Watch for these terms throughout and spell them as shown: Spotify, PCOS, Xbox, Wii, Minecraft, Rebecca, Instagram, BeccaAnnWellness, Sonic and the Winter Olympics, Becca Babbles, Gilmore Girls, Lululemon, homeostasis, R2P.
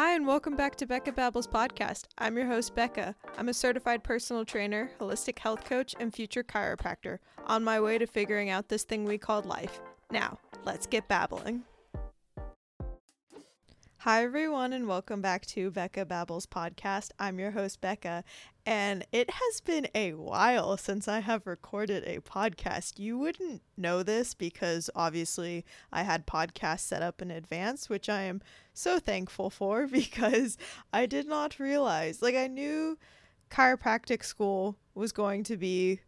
Hi, and welcome back to Becca Babbles Podcast. I'm your host, Becca. I'm a certified personal trainer, holistic health coach, and future chiropractor, on my way to figuring out this thing we called life. Now, let's get babbling. Hi, everyone, and welcome back to Becca Babbles Podcast. I'm your host, Becca, and it has been a while since I have recorded a podcast. You wouldn't know this because, obviously, I had podcasts set up in advance, which I am so thankful for because I did not realize. I knew chiropractic school was going to be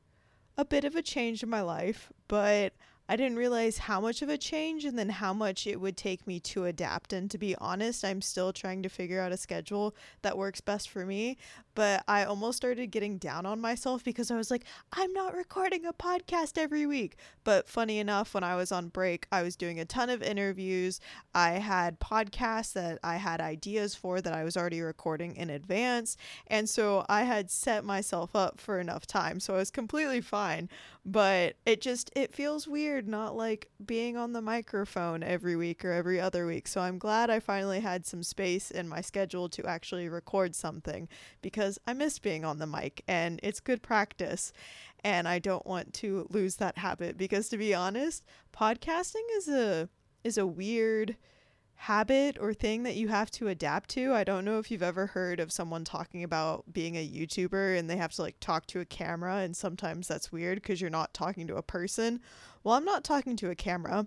a bit of a change in my life, but I didn't realize how much of a change and then how much it would take me to adapt. And to be honest, I'm still trying to figure out a schedule that works best for me. But I almost started getting down on myself because I was like, I'm not recording a podcast every week. But funny enough, when I was on break, I was doing a ton of interviews. I had podcasts that I had ideas for that I was already recording in advance. And so I had set myself up for enough time. So I was completely fine. But it feels weird not being on the microphone every week or every other week. So I'm glad I finally had some space in my schedule to actually record something because I miss being on the mic and it's good practice. And I don't want to lose that habit because, to be honest, podcasting is a weird habit or thing that you have to adapt to. I don't know if you've ever heard of someone talking about being a YouTuber and they have to talk to a camera, and sometimes that's weird because you're not talking to a person. Well, I'm not talking to a camera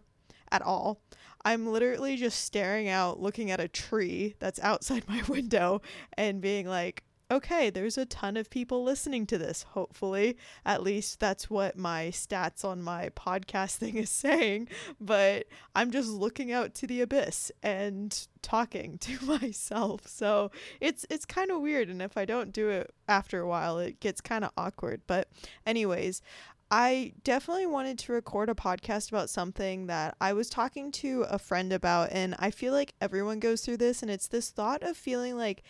at all. I'm literally just staring out, looking at a tree that's outside my window and being like, okay, there's a ton of people listening to this, hopefully. At least that's what my stats on my podcast thing is saying. But I'm just looking out to the abyss and talking to myself. So it's kind of weird. And if I don't do it after a while, it gets kind of awkward. But anyways, I definitely wanted to record a podcast about something that I was talking to a friend about. And I feel like everyone goes through this. And it's this thought of feeling like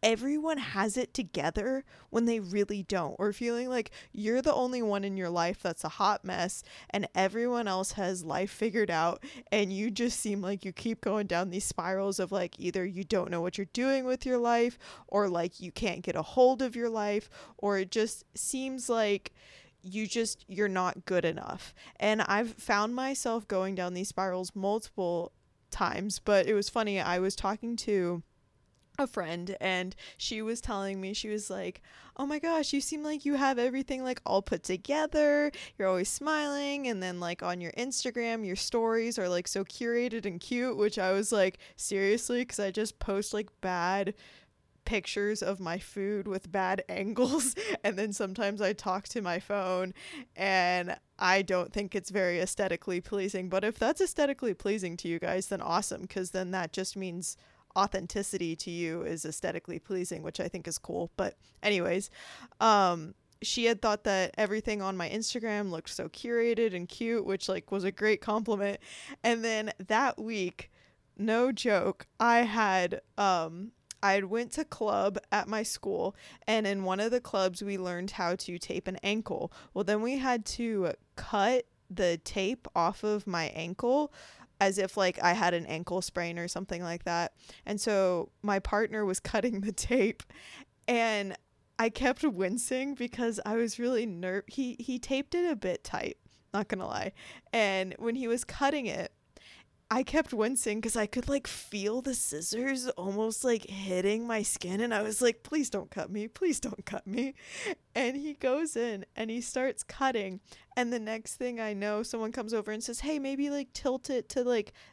everyone has it together when they really don't, or feeling like you're the only one in your life that's a hot mess and everyone else has life figured out, and you just seem like you keep going down these spirals of either you don't know what you're doing with your life, or you can't get a hold of your life, or it just seems like you're not good enough. And I've found myself going down these spirals multiple times. But it was funny, I was talking to a friend and she was telling me, she was like, oh my gosh, you seem like you have everything all put together, you're always smiling, and then on your Instagram your stories are so curated and cute, which I was like, seriously? Because I just post bad pictures of my food with bad angles, and then sometimes I talk to my phone, and I don't think it's very aesthetically pleasing. But if that's aesthetically pleasing to you guys, then awesome, because then that just means authenticity to you is aesthetically pleasing, which I think is cool. But anyways, she had thought that everything on my Instagram looked so curated and cute, which was a great compliment. And then that week, no joke, I went to club at my school, and in one of the clubs we learned how to tape an ankle. Well, then we had to cut the tape off of my ankle as if I had an ankle sprain or something like that. And so my partner was cutting the tape, and I kept wincing because I was really nervous. He taped it a bit tight, not gonna lie. And when he was cutting it, I kept wincing because I could feel the scissors almost hitting my skin. And I was like, please don't cut me. Please don't cut me. And he goes in and he starts cutting. And the next thing I know, someone comes over and says, hey, maybe tilt it to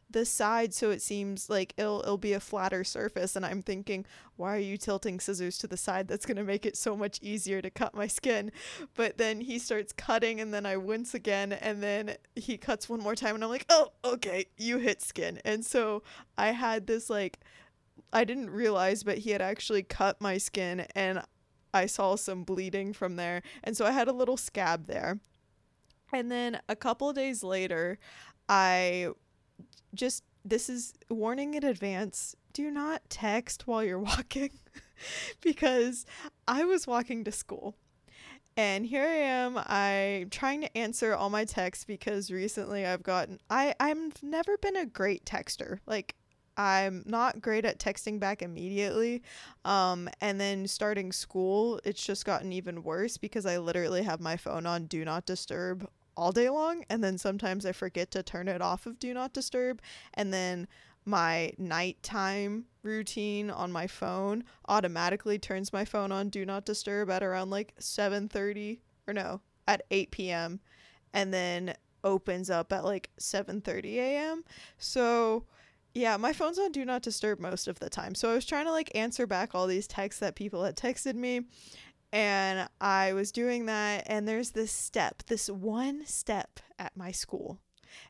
the side so it seems it'll be a flatter surface. And I'm thinking, why are you tilting scissors to the side? That's going to make it so much easier to cut my skin. But then he starts cutting, and then I wince again, and then he cuts one more time, and I'm like, oh, okay, you hit skin. And so I had this I didn't realize, but he had actually cut my skin, and I saw some bleeding from there. And so I had a little scab there. And then a couple of days later, this is warning in advance, do not text while you're walking, because I was walking to school. And here I am, I'm trying to answer all my texts because recently I've gotten, I've never been a great texter. I'm not great at texting back immediately. And then starting school, it's just gotten even worse because I literally have my phone on Do Not Disturb all day long. And then sometimes I forget to turn it off of Do Not Disturb. And then my nighttime routine on my phone automatically turns my phone on Do Not Disturb at around like 7:30 or no, at 8 p.m. and then opens up at like 7:30 a.m. So yeah, my phone's on Do Not Disturb most of the time. So I was trying to like answer back all these texts that people had texted me. And I was doing that. And there's this step, this one step at my school.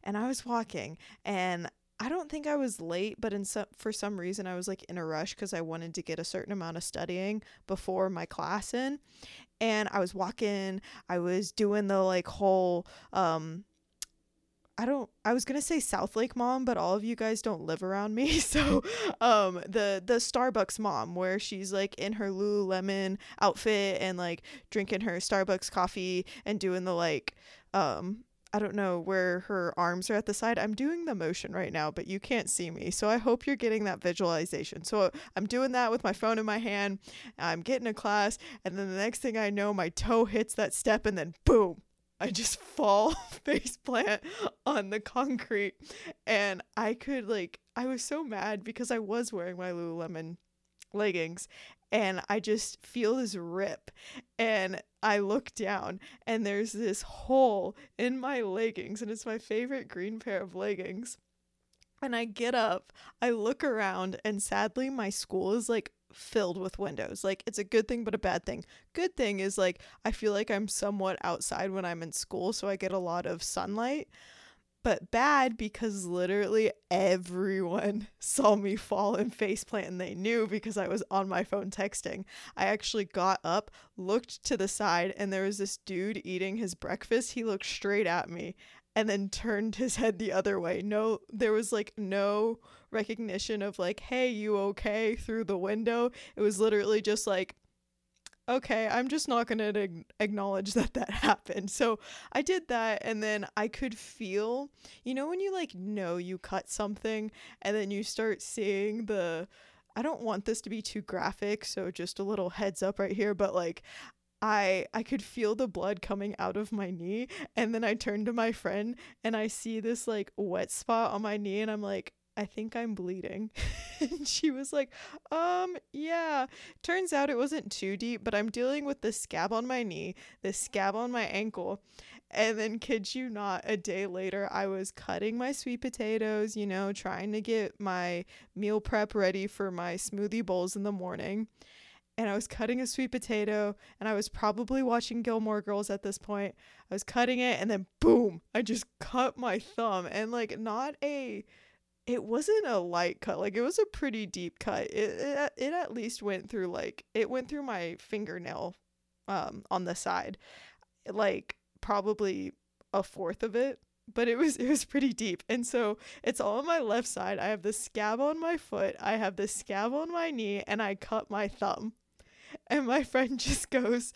And I was walking. And I don't think I was late, but for some reason I was like in a rush because I wanted to get a certain amount of studying before my class in. And I was walking. I was doing the like whole... I was going to say South Lake mom, but all of you guys don't live around me. So, the Starbucks mom where she's like in her Lululemon outfit and like drinking her Starbucks coffee and doing the like, I don't know where her arms are at the side. I'm doing the motion right now, but you can't see me. So I hope you're getting that visualization. So I'm doing that with my phone in my hand. I'm getting a class. And then the next thing I know, my toe hits that step and then boom. I just fall face plant on the concrete, and I was so mad because I was wearing my Lululemon leggings, and I just feel this rip, and I look down, and there's this hole in my leggings, and it's my favorite green pair of leggings, and I get up, I look around, and sadly my school is like filled with windows. Like, it's a good thing but a bad thing. Good thing is like I feel like I'm somewhat outside when I'm in school, so I get a lot of sunlight. But bad because literally everyone saw me fall and faceplant, and they knew because I was on my phone texting. I actually got up, looked to the side, and there was this dude eating his breakfast. He looked straight at me and then turned his head the other way. No, there was like no recognition of like, hey, you okay, through the window. It was literally just like, okay, I'm just not going to acknowledge that happened. So I did that, and then I could feel, you know, when you like know you cut something and then you start seeing the, I don't want this to be too graphic, so just a little heads up right here, but like I could feel the blood coming out of my knee, and then I turned to my friend and I see this like wet spot on my knee, and I'm like, I think I'm bleeding. And she was like, yeah. Turns out it wasn't too deep, but I'm dealing with this scab on my knee, this scab on my ankle. And then, kid you not, a day later, I was cutting my sweet potatoes, you know, trying to get my meal prep ready for my smoothie bowls in the morning. And I was cutting a sweet potato, and I was probably watching Gilmore Girls at this point. I was cutting it, and then boom, I just cut my thumb. And like, it wasn't a light cut, like it was a pretty deep cut. It at least went through my fingernail, on the side, like probably 1/4 of it. But it was pretty deep. And so it's all on my left side. I have this scab on my foot. I have this scab on my knee, and I cut my thumb. And my friend just goes,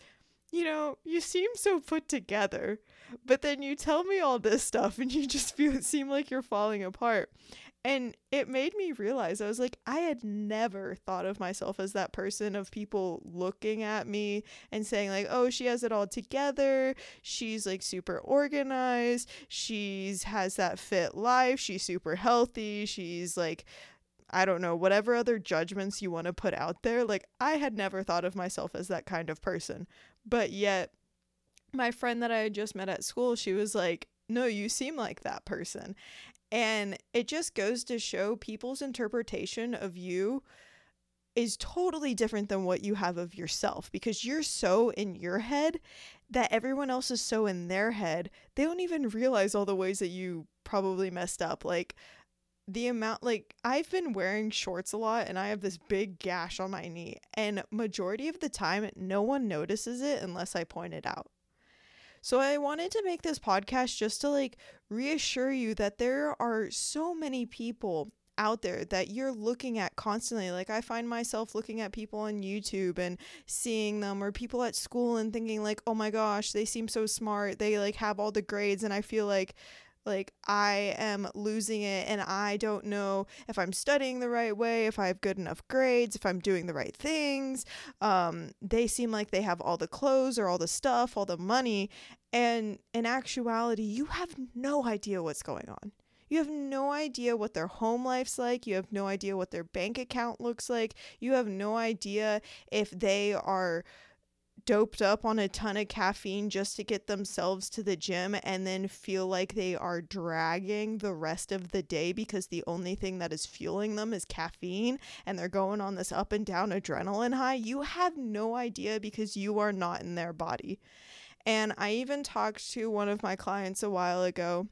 you know, you seem so put together, but then you tell me all this stuff and you just seem like you're falling apart. And it made me realize, I was like, I had never thought of myself as that person of people looking at me and saying like, oh, she has it all together. She's like super organized. She's has that fit life. She's super healthy. She's like, I don't know, whatever other judgments you want to put out there. Like, I had never thought of myself as that kind of person. But yet my friend that I had just met at school, she was like, no, you seem like that person. And it just goes to show people's interpretation of you is totally different than what you have of yourself, because you're so in your head that everyone else is so in their head. They don't even realize all the ways that you probably messed up. Like, the amount, like, I've been wearing shorts a lot, and I have this big gash on my knee, and majority of the time, no one notices it unless I point it out. So I wanted to make this podcast just to like reassure you that there are so many people out there that you're looking at constantly. Like, I find myself looking at people on YouTube and seeing them, or people at school, and thinking like, oh my gosh, they seem so smart. They like have all the grades, and I feel like like I am losing it and I don't know if I'm studying the right way, if I have good enough grades, if I'm doing the right things. They seem like they have all the clothes or all the stuff, all the money. And in actuality, you have no idea what's going on. You have no idea what their home life's like. You have no idea what their bank account looks like. You have no idea if they are doped up on a ton of caffeine just to get themselves to the gym and then feel like they are dragging the rest of the day because the only thing that is fueling them is caffeine and they're going on this up and down adrenaline high. You have no idea because you are not in their body. And I even talked to one of my clients a while ago,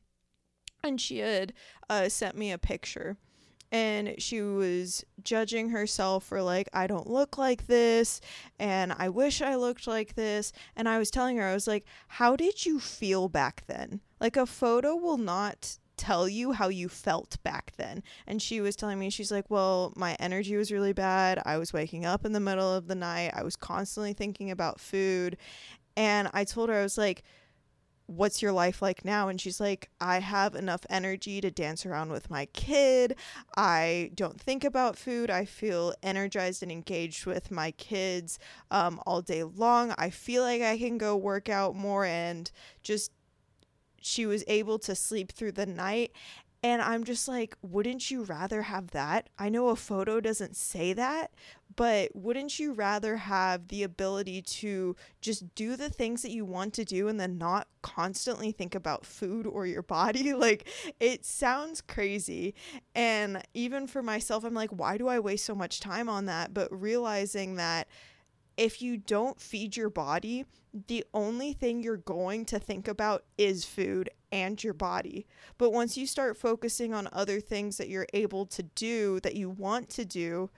and she had sent me a picture, and she was judging herself for like, I don't look like this and I wish I looked like this. And I was telling her, I was like, how did you feel back then? Like, a photo will not tell you how you felt back then. And she was telling me, she's like, well, my energy was really bad. I was waking up in the middle of the night. I was constantly thinking about food. And I told her, I was like, what's your life like now? And she's like, I have enough energy to dance around with my kid. I don't think about food. I feel energized and engaged with my kids all day long. I feel like I can go work out more. And just, she was able to sleep through the night. And I'm just like, wouldn't you rather have that? I know a photo doesn't say that, but wouldn't you rather have the ability to just do the things that you want to do and then not constantly think about food or your body? Like, it sounds crazy. And even for myself, I'm like, why do I waste so much time on that? But realizing that if you don't feed your body, the only thing you're going to think about is food and your body. But once you start focusing on other things that you're able to do, that you want to do,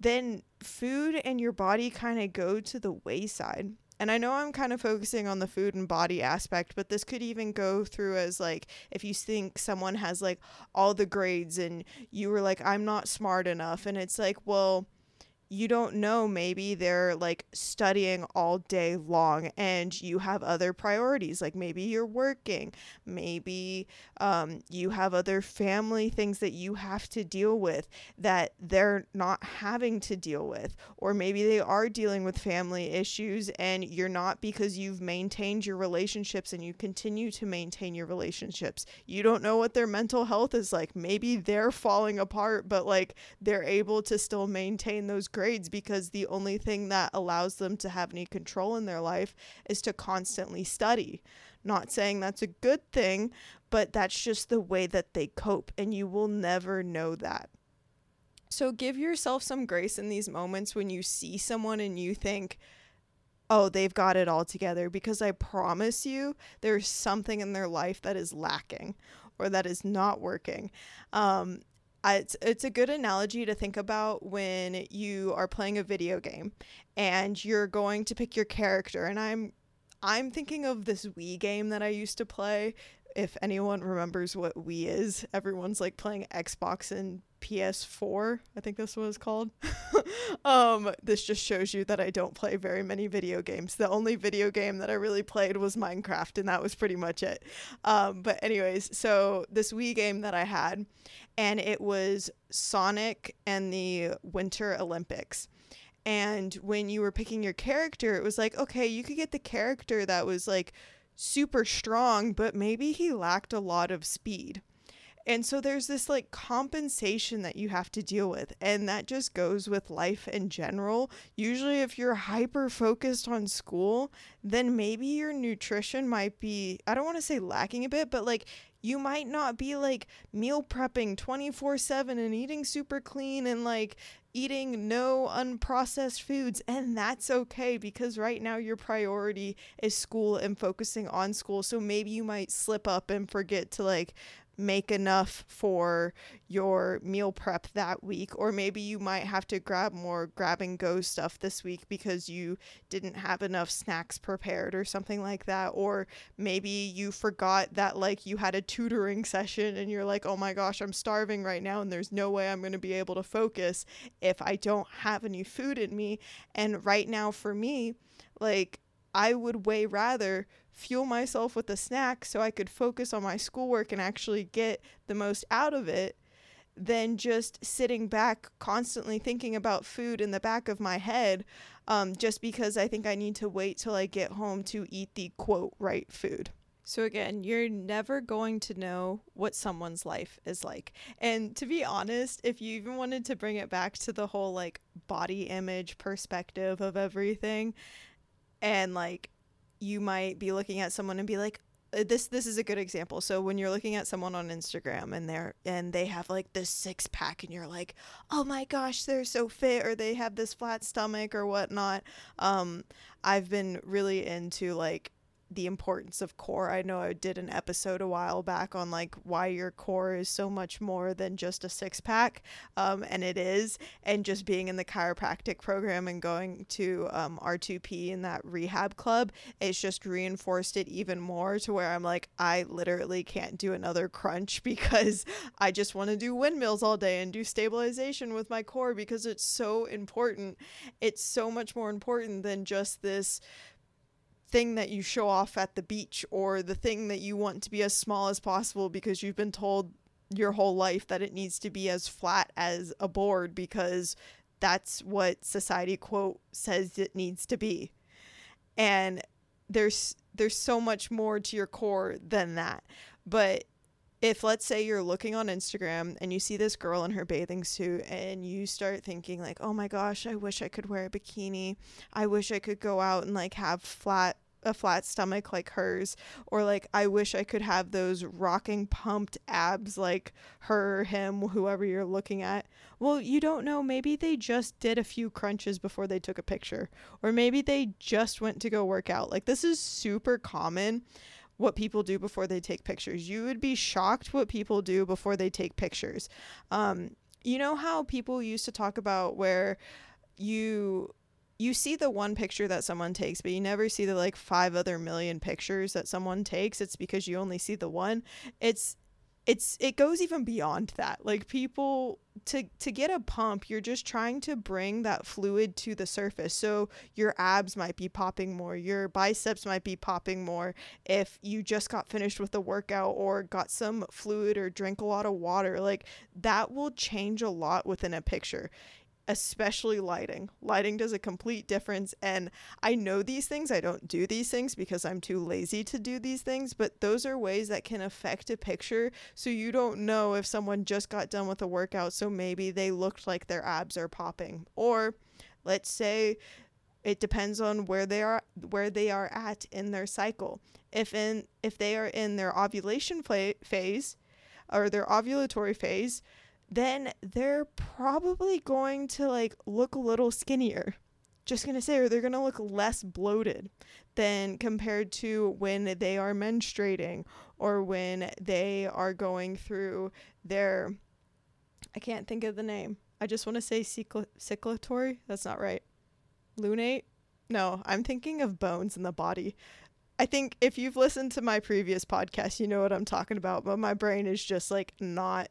then food and your body kind of go to the wayside. And I know I'm kind of focusing on the food and body aspect, but this could even go through as like, if you think someone has like all the grades and you were like, I'm not smart enough. And it's like, well, you don't know, maybe they're like studying all day long and you have other priorities. Like, maybe you're working, maybe you have other family things that you have to deal with that they're not having to deal with. Or maybe they are dealing with family issues and you're not, because you've maintained your relationships and you continue to maintain your relationships. You don't know what their mental health is like. Maybe they're falling apart, but like they're able to still maintain those grades because the only thing that allows them to have any control in their life is to constantly study. Not saying that's a good thing, but that's just the way that they cope, and you will never know that. So give yourself some grace in these moments when you see someone and you think, oh, they've got it all together, because I promise you there's something in their life that is lacking or that is not working. It's a good analogy to think about when you are playing a video game and you're going to pick your character. And I'm thinking of this Wii game that I used to play. If anyone remembers what Wii is, everyone's like playing Xbox and PS4, I think that's what it's called. This just shows you that I don't play very many video games. The only video game that I really played was Minecraft, and that was pretty much it. But anyways, so this Wii game that I had, and it was Sonic and the Winter Olympics. And when you were picking your character, it was like, okay, you could get the character that was like super strong, but maybe he lacked a lot of speed. And so there's this like compensation that you have to deal with. And that just goes with life in general. Usually if you're hyper focused on school, then maybe your nutrition might be, I don't want to say lacking a bit, but like you might not be like meal prepping 24/7 and eating super clean and like eating no unprocessed foods. And that's okay, because right now your priority is school and focusing on school. So maybe you might slip up and forget to like make enough for your meal prep that week, or maybe you might have to grab more grab and go stuff this week because you didn't have enough snacks prepared or something like that. Or maybe you forgot that like you had a tutoring session and you're like, oh my gosh, I'm starving right now and there's no way I'm going to be able to focus if I don't have any food in me. And right now for me, like I would way rather fuel myself with a snack so I could focus on my schoolwork and actually get the most out of it than just sitting back constantly thinking about food in the back of my head, just because I think I need to wait till I get home to eat the quote right food. So again, you're never going to know what someone's life is like. And to be honest, if you even wanted to bring it back to the whole like body image perspective of everything, and like you might be looking at someone and be like, this is a good example. So when you're looking at someone on Instagram and they have like this six pack and you're like, oh my gosh, they're so fit, or they have this flat stomach or whatnot. I've been really into like the importance of core. I know I did an episode a while back on like why your core is so much more than just a six pack, and it is, and just being in the chiropractic program and going to R2P in that rehab club, it's just reinforced it even more to where I'm like, I literally can't do another crunch because I just want to do windmills all day and do stabilization with my core because it's so important. It's so much more important than just this thing that you show off at the beach, or the thing that you want to be as small as possible because you've been told your whole life that it needs to be as flat as a board because that's what society quote says it needs to be. And there's so much more to your core than that. But if, let's say, you're looking on Instagram and you see this girl in her bathing suit and you start thinking like, oh my gosh, I wish I could wear a bikini, I wish I could go out and like have a flat stomach like hers, or like I wish I could have those rocking pumped abs like her, him, whoever you're looking at. Well, you don't know, maybe they just did a few crunches before they took a picture, or maybe they just went to go work out. Like, this is super common what people do before they take pictures. You would be shocked what people do before they take pictures. You know how people used to talk about where you see the one picture that someone takes, but you never see the like 5 other million pictures that someone takes. It's because you only see the one. It goes even beyond that. Like, people, to get a pump, you're just trying to bring that fluid to the surface. So your abs might be popping more, your biceps might be popping more if you just got finished with a workout or got some fluid or drank a lot of water. Like, that will change a lot within a picture. Especially lighting does a complete difference. And I know these things, I don't do these things because I'm too lazy to do these things, but those are ways that can affect a picture. So you don't know if someone just got done with a workout, so maybe they looked like their abs are popping, or let's say it depends on where they are at in their cycle. If they are in their ovulation phase or their ovulatory phase, then they're probably going to like look a little skinnier. Just gonna say, or they're gonna look less bloated than compared to when they are menstruating, or when they are going through their, I can't think of the name. I just want to say ciclatory. That's not right. Lunate? No, I'm thinking of bones in the body. I think if you've listened to my previous podcast, you know what I'm talking about, but my brain is just like not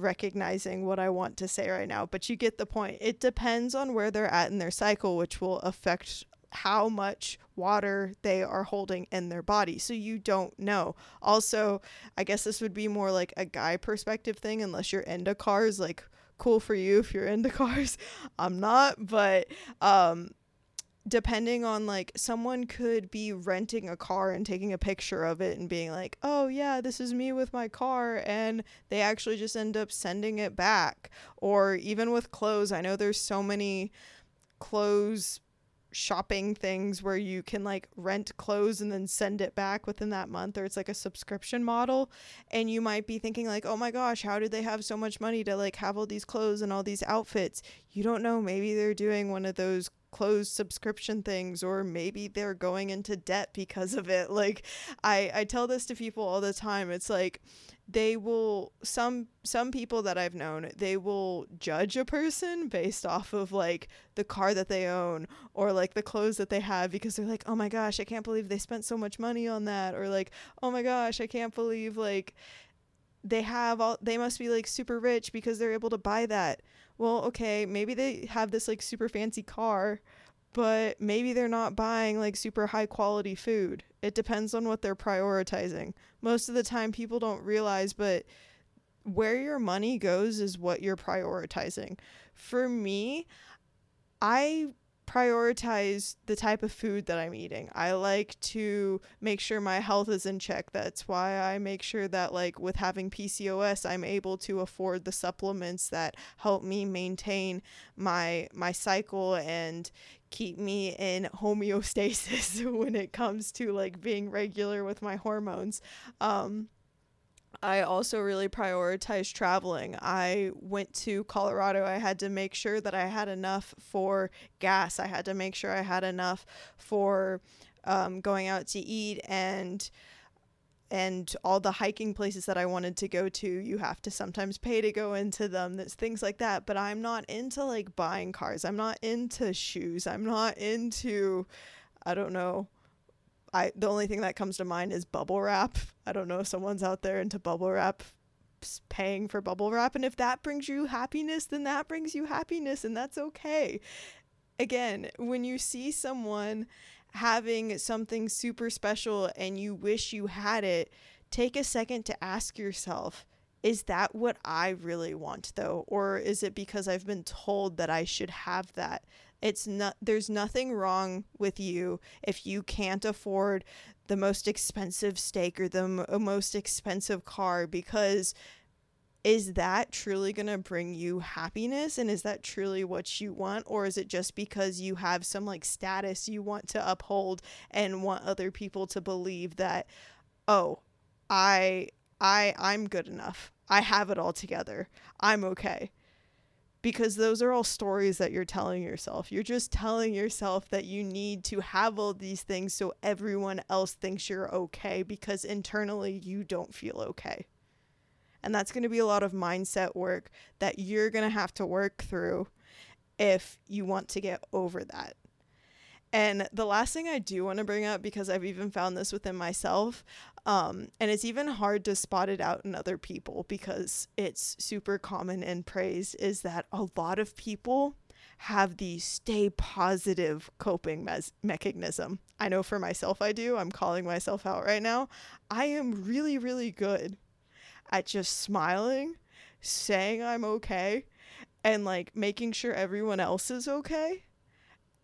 recognizing what I want to say right now, but you get the point. It depends on where they're at in their cycle, which will affect how much water they are holding in their body. So you don't know. Also, I guess this would be more like a guy perspective thing, unless you're into cars. Like, cool for you if you're into cars. I'm not, but depending on, like, someone could be renting a car and taking a picture of it and being like, oh yeah, this is me with my car, and they actually just end up sending it back. Or even with clothes, I know there's so many clothes shopping things where you can like rent clothes and then send it back within that month, or it's like a subscription model. And you might be thinking like, oh my gosh, how did they have so much money to like have all these clothes and all these outfits? You don't know. Maybe they're doing one of those closed subscription things, or maybe they're going into debt because of it. Like, I tell this to people all the time. It's like, they will, some people that I've known, they will judge a person based off of like the car that they own, or like the clothes that they have, because they're like, oh my gosh, I can't believe they spent so much money on that, or like, oh my gosh, I can't believe like they must be like super rich because they're able to buy that. Well, okay, maybe they have this like super fancy car, but maybe they're not buying like super high quality food. It depends on what they're prioritizing. Most of the time people don't realize, but where your money goes is what you're prioritizing. For me, I prioritize the type of food that I'm eating. I like to make sure my health is in check. That's why I make sure that, like, with having PCOS, I'm able to afford the supplements that help me maintain my cycle and keep me in homeostasis when it comes to, like, being regular with my hormones. I also really prioritize traveling. I went to Colorado. I had to make sure that I had enough for gas. I had to make sure I had enough for going out to eat and all the hiking places that I wanted to go to. You have to sometimes pay to go into them. There's things like that. But I'm not into, like, buying cars. I'm not into shoes. I'm not into, I don't know. The only thing that comes to mind is bubble wrap. I don't know if someone's out there into bubble wrap, paying for bubble wrap. And if that brings you happiness, then that brings you happiness, and that's okay. Again, when you see someone having something super special and you wish you had it, take a second to ask yourself, is that what I really want, though? Or is it because I've been told that I should have that? It's not. There's nothing wrong with you if you can't afford the most expensive steak or the most expensive car, because is that truly going to bring you happiness? And is that truly what you want? Or is it just because you have some, like, status you want to uphold and want other people to believe that, oh, I'm good enough. I have it all together. I'm okay. Because those are all stories that you're telling yourself. You're just telling yourself that you need to have all these things so everyone else thinks you're okay, because internally you don't feel okay. And that's going to be a lot of mindset work that you're going to have to work through if you want to get over that. And the last thing I do want to bring up, because I've even found this within myself, and it's even hard to spot it out in other people because it's super common and praised, is that a lot of people have the stay positive coping mechanism. I know for myself I do. I'm calling myself out right now. I am really, really good at just smiling, saying I'm okay, and, like, making sure everyone else is okay.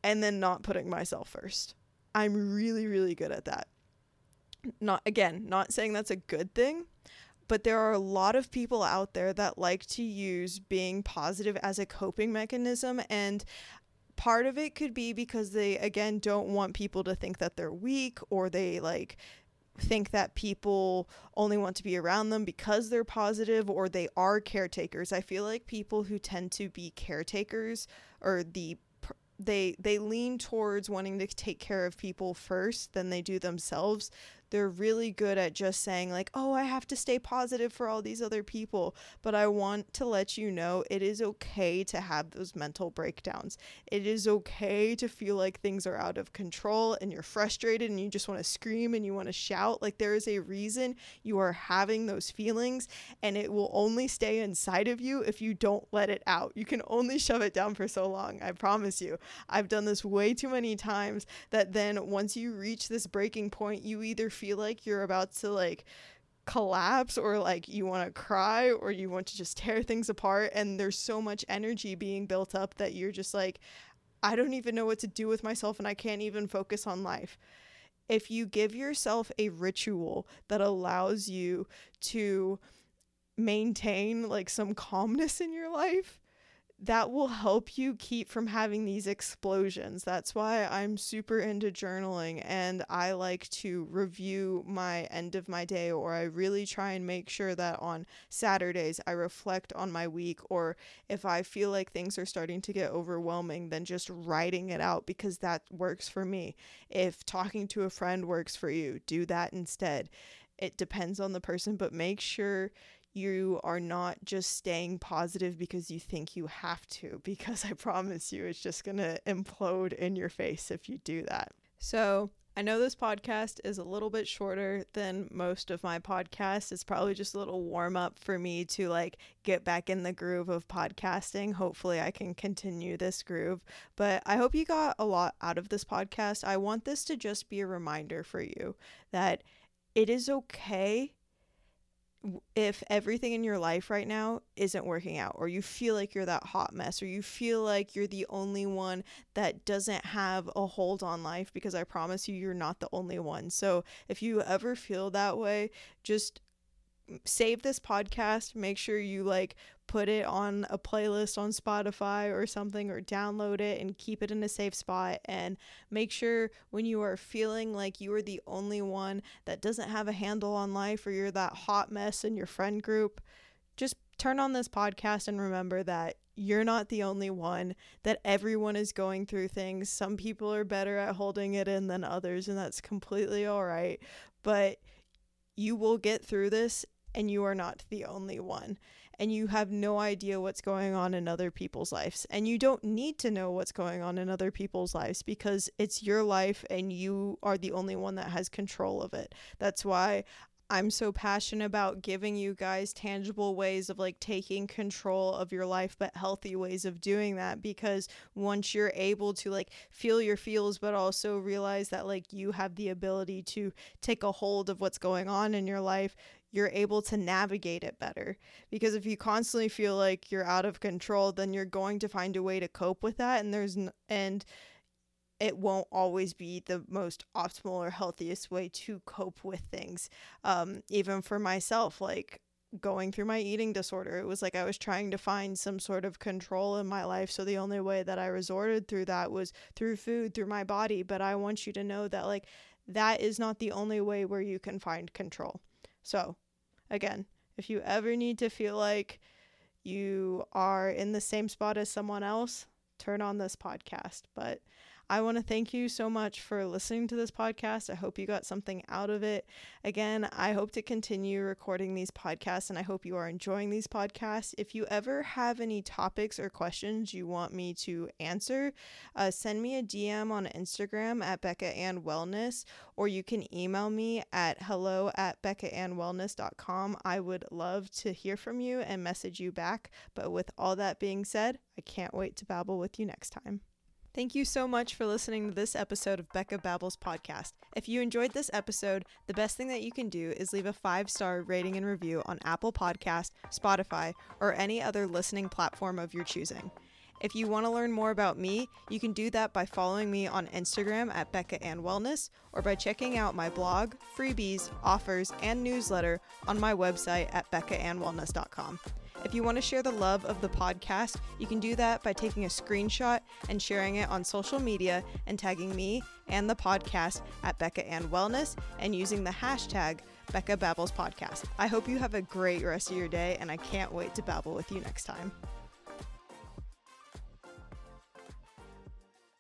And then not putting myself first. I'm really, really good at that. Not saying that's a good thing, but there are a lot of people out there that like to use being positive as a coping mechanism. And part of it could be because they, again, don't want people to think that they're weak, or they, like, think that people only want to be around them because they're positive, or they are caretakers. I feel like people who tend to be caretakers, or they lean towards wanting to take care of people first than they do themselves. They're really good at just saying, like, oh, I have to stay positive for all these other people. But I want to let you know it is okay to have those mental breakdowns. It is okay to feel like things are out of control and you're frustrated and you just want to scream and you want to shout. Like, there is a reason you are having those feelings, and it will only stay inside of you if you don't let it out. You can only shove it down for so long. I promise you. I've done this way too many times that then once you reach this breaking point, you either feel like you're about to, like, collapse, or, like, you want to cry, or you want to just tear things apart, and there's so much energy being built up that you're just like, I don't even know what to do with myself, and I can't even focus on life. If you give yourself a ritual that allows you to maintain, like, some calmness in your life, that will help you keep from having these explosions. That's why I'm super into journaling, and I like to review my end of my day, or I really try and make sure that on Saturdays I reflect on my week, or if I feel like things are starting to get overwhelming, then just writing it out, because that works for me. If talking to a friend works for you, do that instead. It depends on the person, but make sure you are not just staying positive because you think you have to, because I promise you it's just going to implode in your face if you do that. So I know this podcast is a little bit shorter than most of my podcasts. It's probably just a little warm up for me to like get back in the groove of podcasting. Hopefully I can continue this groove, but I hope you got a lot out of this podcast. I want this to just be a reminder for you that it is okay if everything in your life right now isn't working out, or you feel like you're that hot mess, or you feel like you're the only one that doesn't have a hold on life, because I promise you, you're not the only one. So if you ever feel that way, just save this podcast. Make sure you like put it on a playlist on Spotify or something, or download it and keep it in a safe spot, and make sure when you are feeling like you are the only one that doesn't have a handle on life, or you're that hot mess in your friend group, just turn on this podcast and remember that you're not the only one, that everyone is going through things. Some people are better at holding it in than others, and that's completely all right, but you will get through this. And you are not the only one. And you have no idea what's going on in other people's lives. And you don't need to know what's going on in other people's lives, because it's your life and you are the only one that has control of it. That's why I'm so passionate about giving you guys tangible ways of like taking control of your life, but healthy ways of doing that, because once you're able to like feel your feels, but also realize that like you have the ability to take a hold of what's going on in your life, you're able to navigate it better. Because if you constantly feel like you're out of control, then you're going to find a way to cope with that, and it won't always be the most optimal or healthiest way to cope with things. Even for myself, like going through my eating disorder, it was like I was trying to find some sort of control in my life. So the only way that I resorted through that was through food, through my body. But I want you to know that like that is not the only way where you can find control. So again, if you ever need to feel like you are in the same spot as someone else, turn on this podcast. But I want to thank you so much for listening to this podcast. I hope you got something out of it. Again, I hope to continue recording these podcasts, and I hope you are enjoying these podcasts. If you ever have any topics or questions you want me to answer, send me a DM on Instagram at BeccaAnnWellness, or you can email me at hello@BeccaAnnWellness.com. I would love to hear from you and message you back. But with all that being said, I can't wait to babble with you next time. Thank you so much for listening to this episode of Becca Babbles Podcast. If you enjoyed this episode, the best thing that you can do is leave a 5-star rating and review on Apple Podcasts, Spotify, or any other listening platform of your choosing. If you want to learn more about me, you can do that by following me on Instagram at BeccaAnnWellness, or by checking out my blog, freebies, offers, and newsletter on my website at BeccaAnnWellness.com. If you want to share the love of the podcast, you can do that by taking a screenshot and sharing it on social media and tagging me and the podcast at BeccaAnnWellness and using the hashtag BeccaBabblesPodcast. I hope you have a great rest of your day, and I can't wait to babble with you next time.